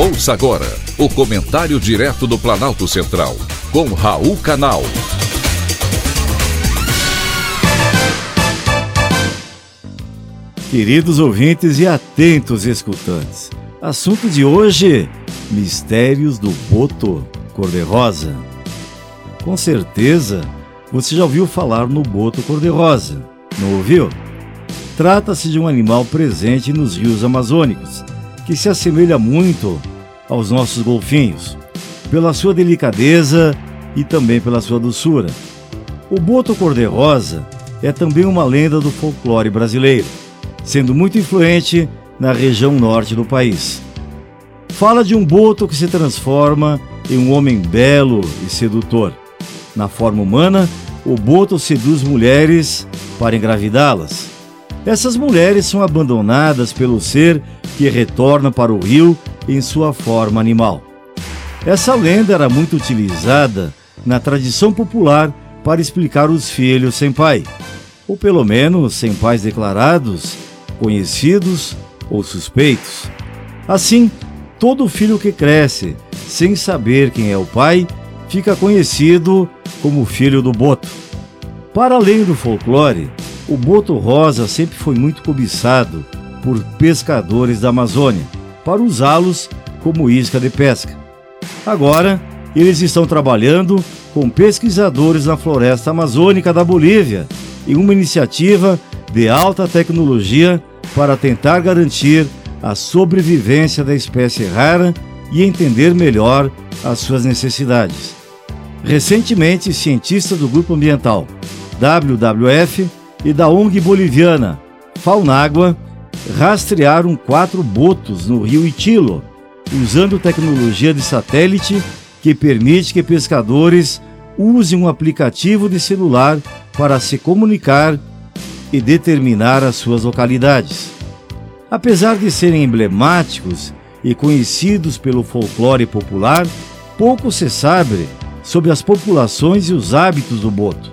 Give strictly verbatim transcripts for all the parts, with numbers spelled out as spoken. Ouça agora o comentário direto do Planalto Central, com Raul Canal. Queridos ouvintes e atentos escutantes, assunto de hoje, mistérios do Boto Cor-de-Rosa. Com certeza, você já ouviu falar no Boto Cor-de-Rosa, não ouviu? Trata-se de um animal presente nos rios amazônicos, que se assemelha muito aos nossos golfinhos, pela sua delicadeza e também pela sua doçura. O Boto Cor-de-Rosa é também uma lenda do folclore brasileiro, sendo muito influente na região norte do país. Fala de um boto que se transforma em um homem belo e sedutor. Na forma humana, o boto seduz mulheres para engravidá-las. Essas mulheres são abandonadas pelo ser que retorna para o rio em sua forma animal. Essa lenda era muito utilizada na tradição popular para explicar os filhos sem pai, ou pelo menos sem pais declarados, conhecidos ou suspeitos. Assim, todo filho que cresce sem saber quem é o pai fica conhecido como filho do boto. Para além do folclore, o boto rosa sempre foi muito cobiçado por pescadores da Amazônia para usá-los como isca de pesca. Agora, eles estão trabalhando com pesquisadores na floresta amazônica da Bolívia em uma iniciativa de alta tecnologia para tentar garantir a sobrevivência da espécie rara e entender melhor as suas necessidades. Recentemente, cientistas do grupo ambiental W W F e da O N G boliviana Faunagua rastrearam quatro botos no rio Itilo, usando tecnologia de satélite que permite que pescadores usem um aplicativo de celular para se comunicar e determinar as suas localidades. Apesar de serem emblemáticos e conhecidos pelo folclore popular, pouco se sabe sobre as populações e os hábitos do boto.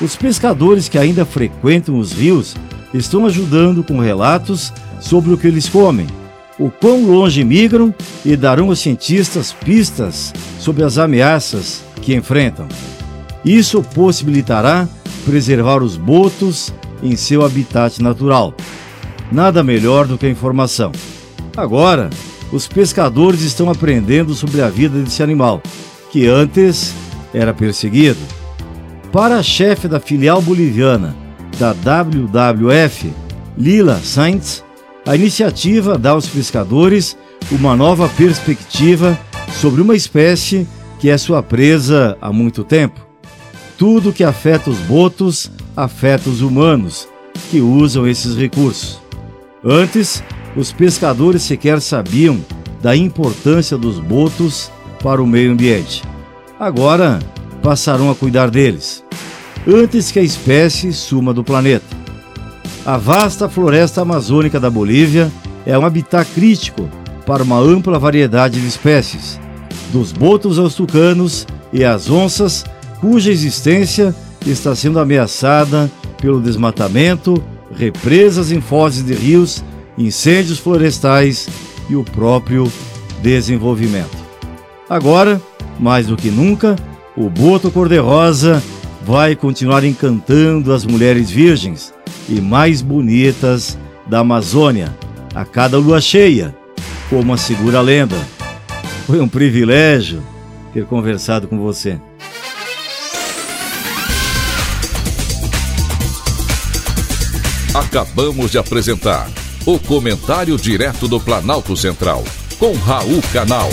Os pescadores que ainda frequentam os rios estão ajudando com relatos sobre o que eles comem, o quão longe migram e darão aos cientistas pistas sobre as ameaças que enfrentam. Isso possibilitará preservar os botos em seu habitat natural. Nada melhor do que a informação. Agora, os pescadores estão aprendendo sobre a vida desse animal, que antes era perseguido. Para a chefe da filial boliviana da W W F, Lila Sainz, a iniciativa dá aos pescadores uma nova perspectiva sobre uma espécie que é sua presa há muito tempo. Tudo que afeta os botos, afeta os humanos, que usam esses recursos. Antes, os pescadores sequer sabiam da importância dos botos para o meio ambiente. Agora, passarão a cuidar deles, antes que a espécie suma do planeta. A vasta floresta amazônica da Bolívia é um habitat crítico para uma ampla variedade de espécies, dos botos aos tucanos e às onças, cuja existência está sendo ameaçada pelo desmatamento, represas em fozes de rios, incêndios florestais e o próprio desenvolvimento. Agora, mais do que nunca, o boto cor-de-rosa vai continuar encantando as mulheres virgens e mais bonitas da Amazônia a cada lua cheia, como assegura a lenda. Foi um privilégio ter conversado com você. Acabamos de apresentar o Comentário Direto do Planalto Central, com Raul Canal.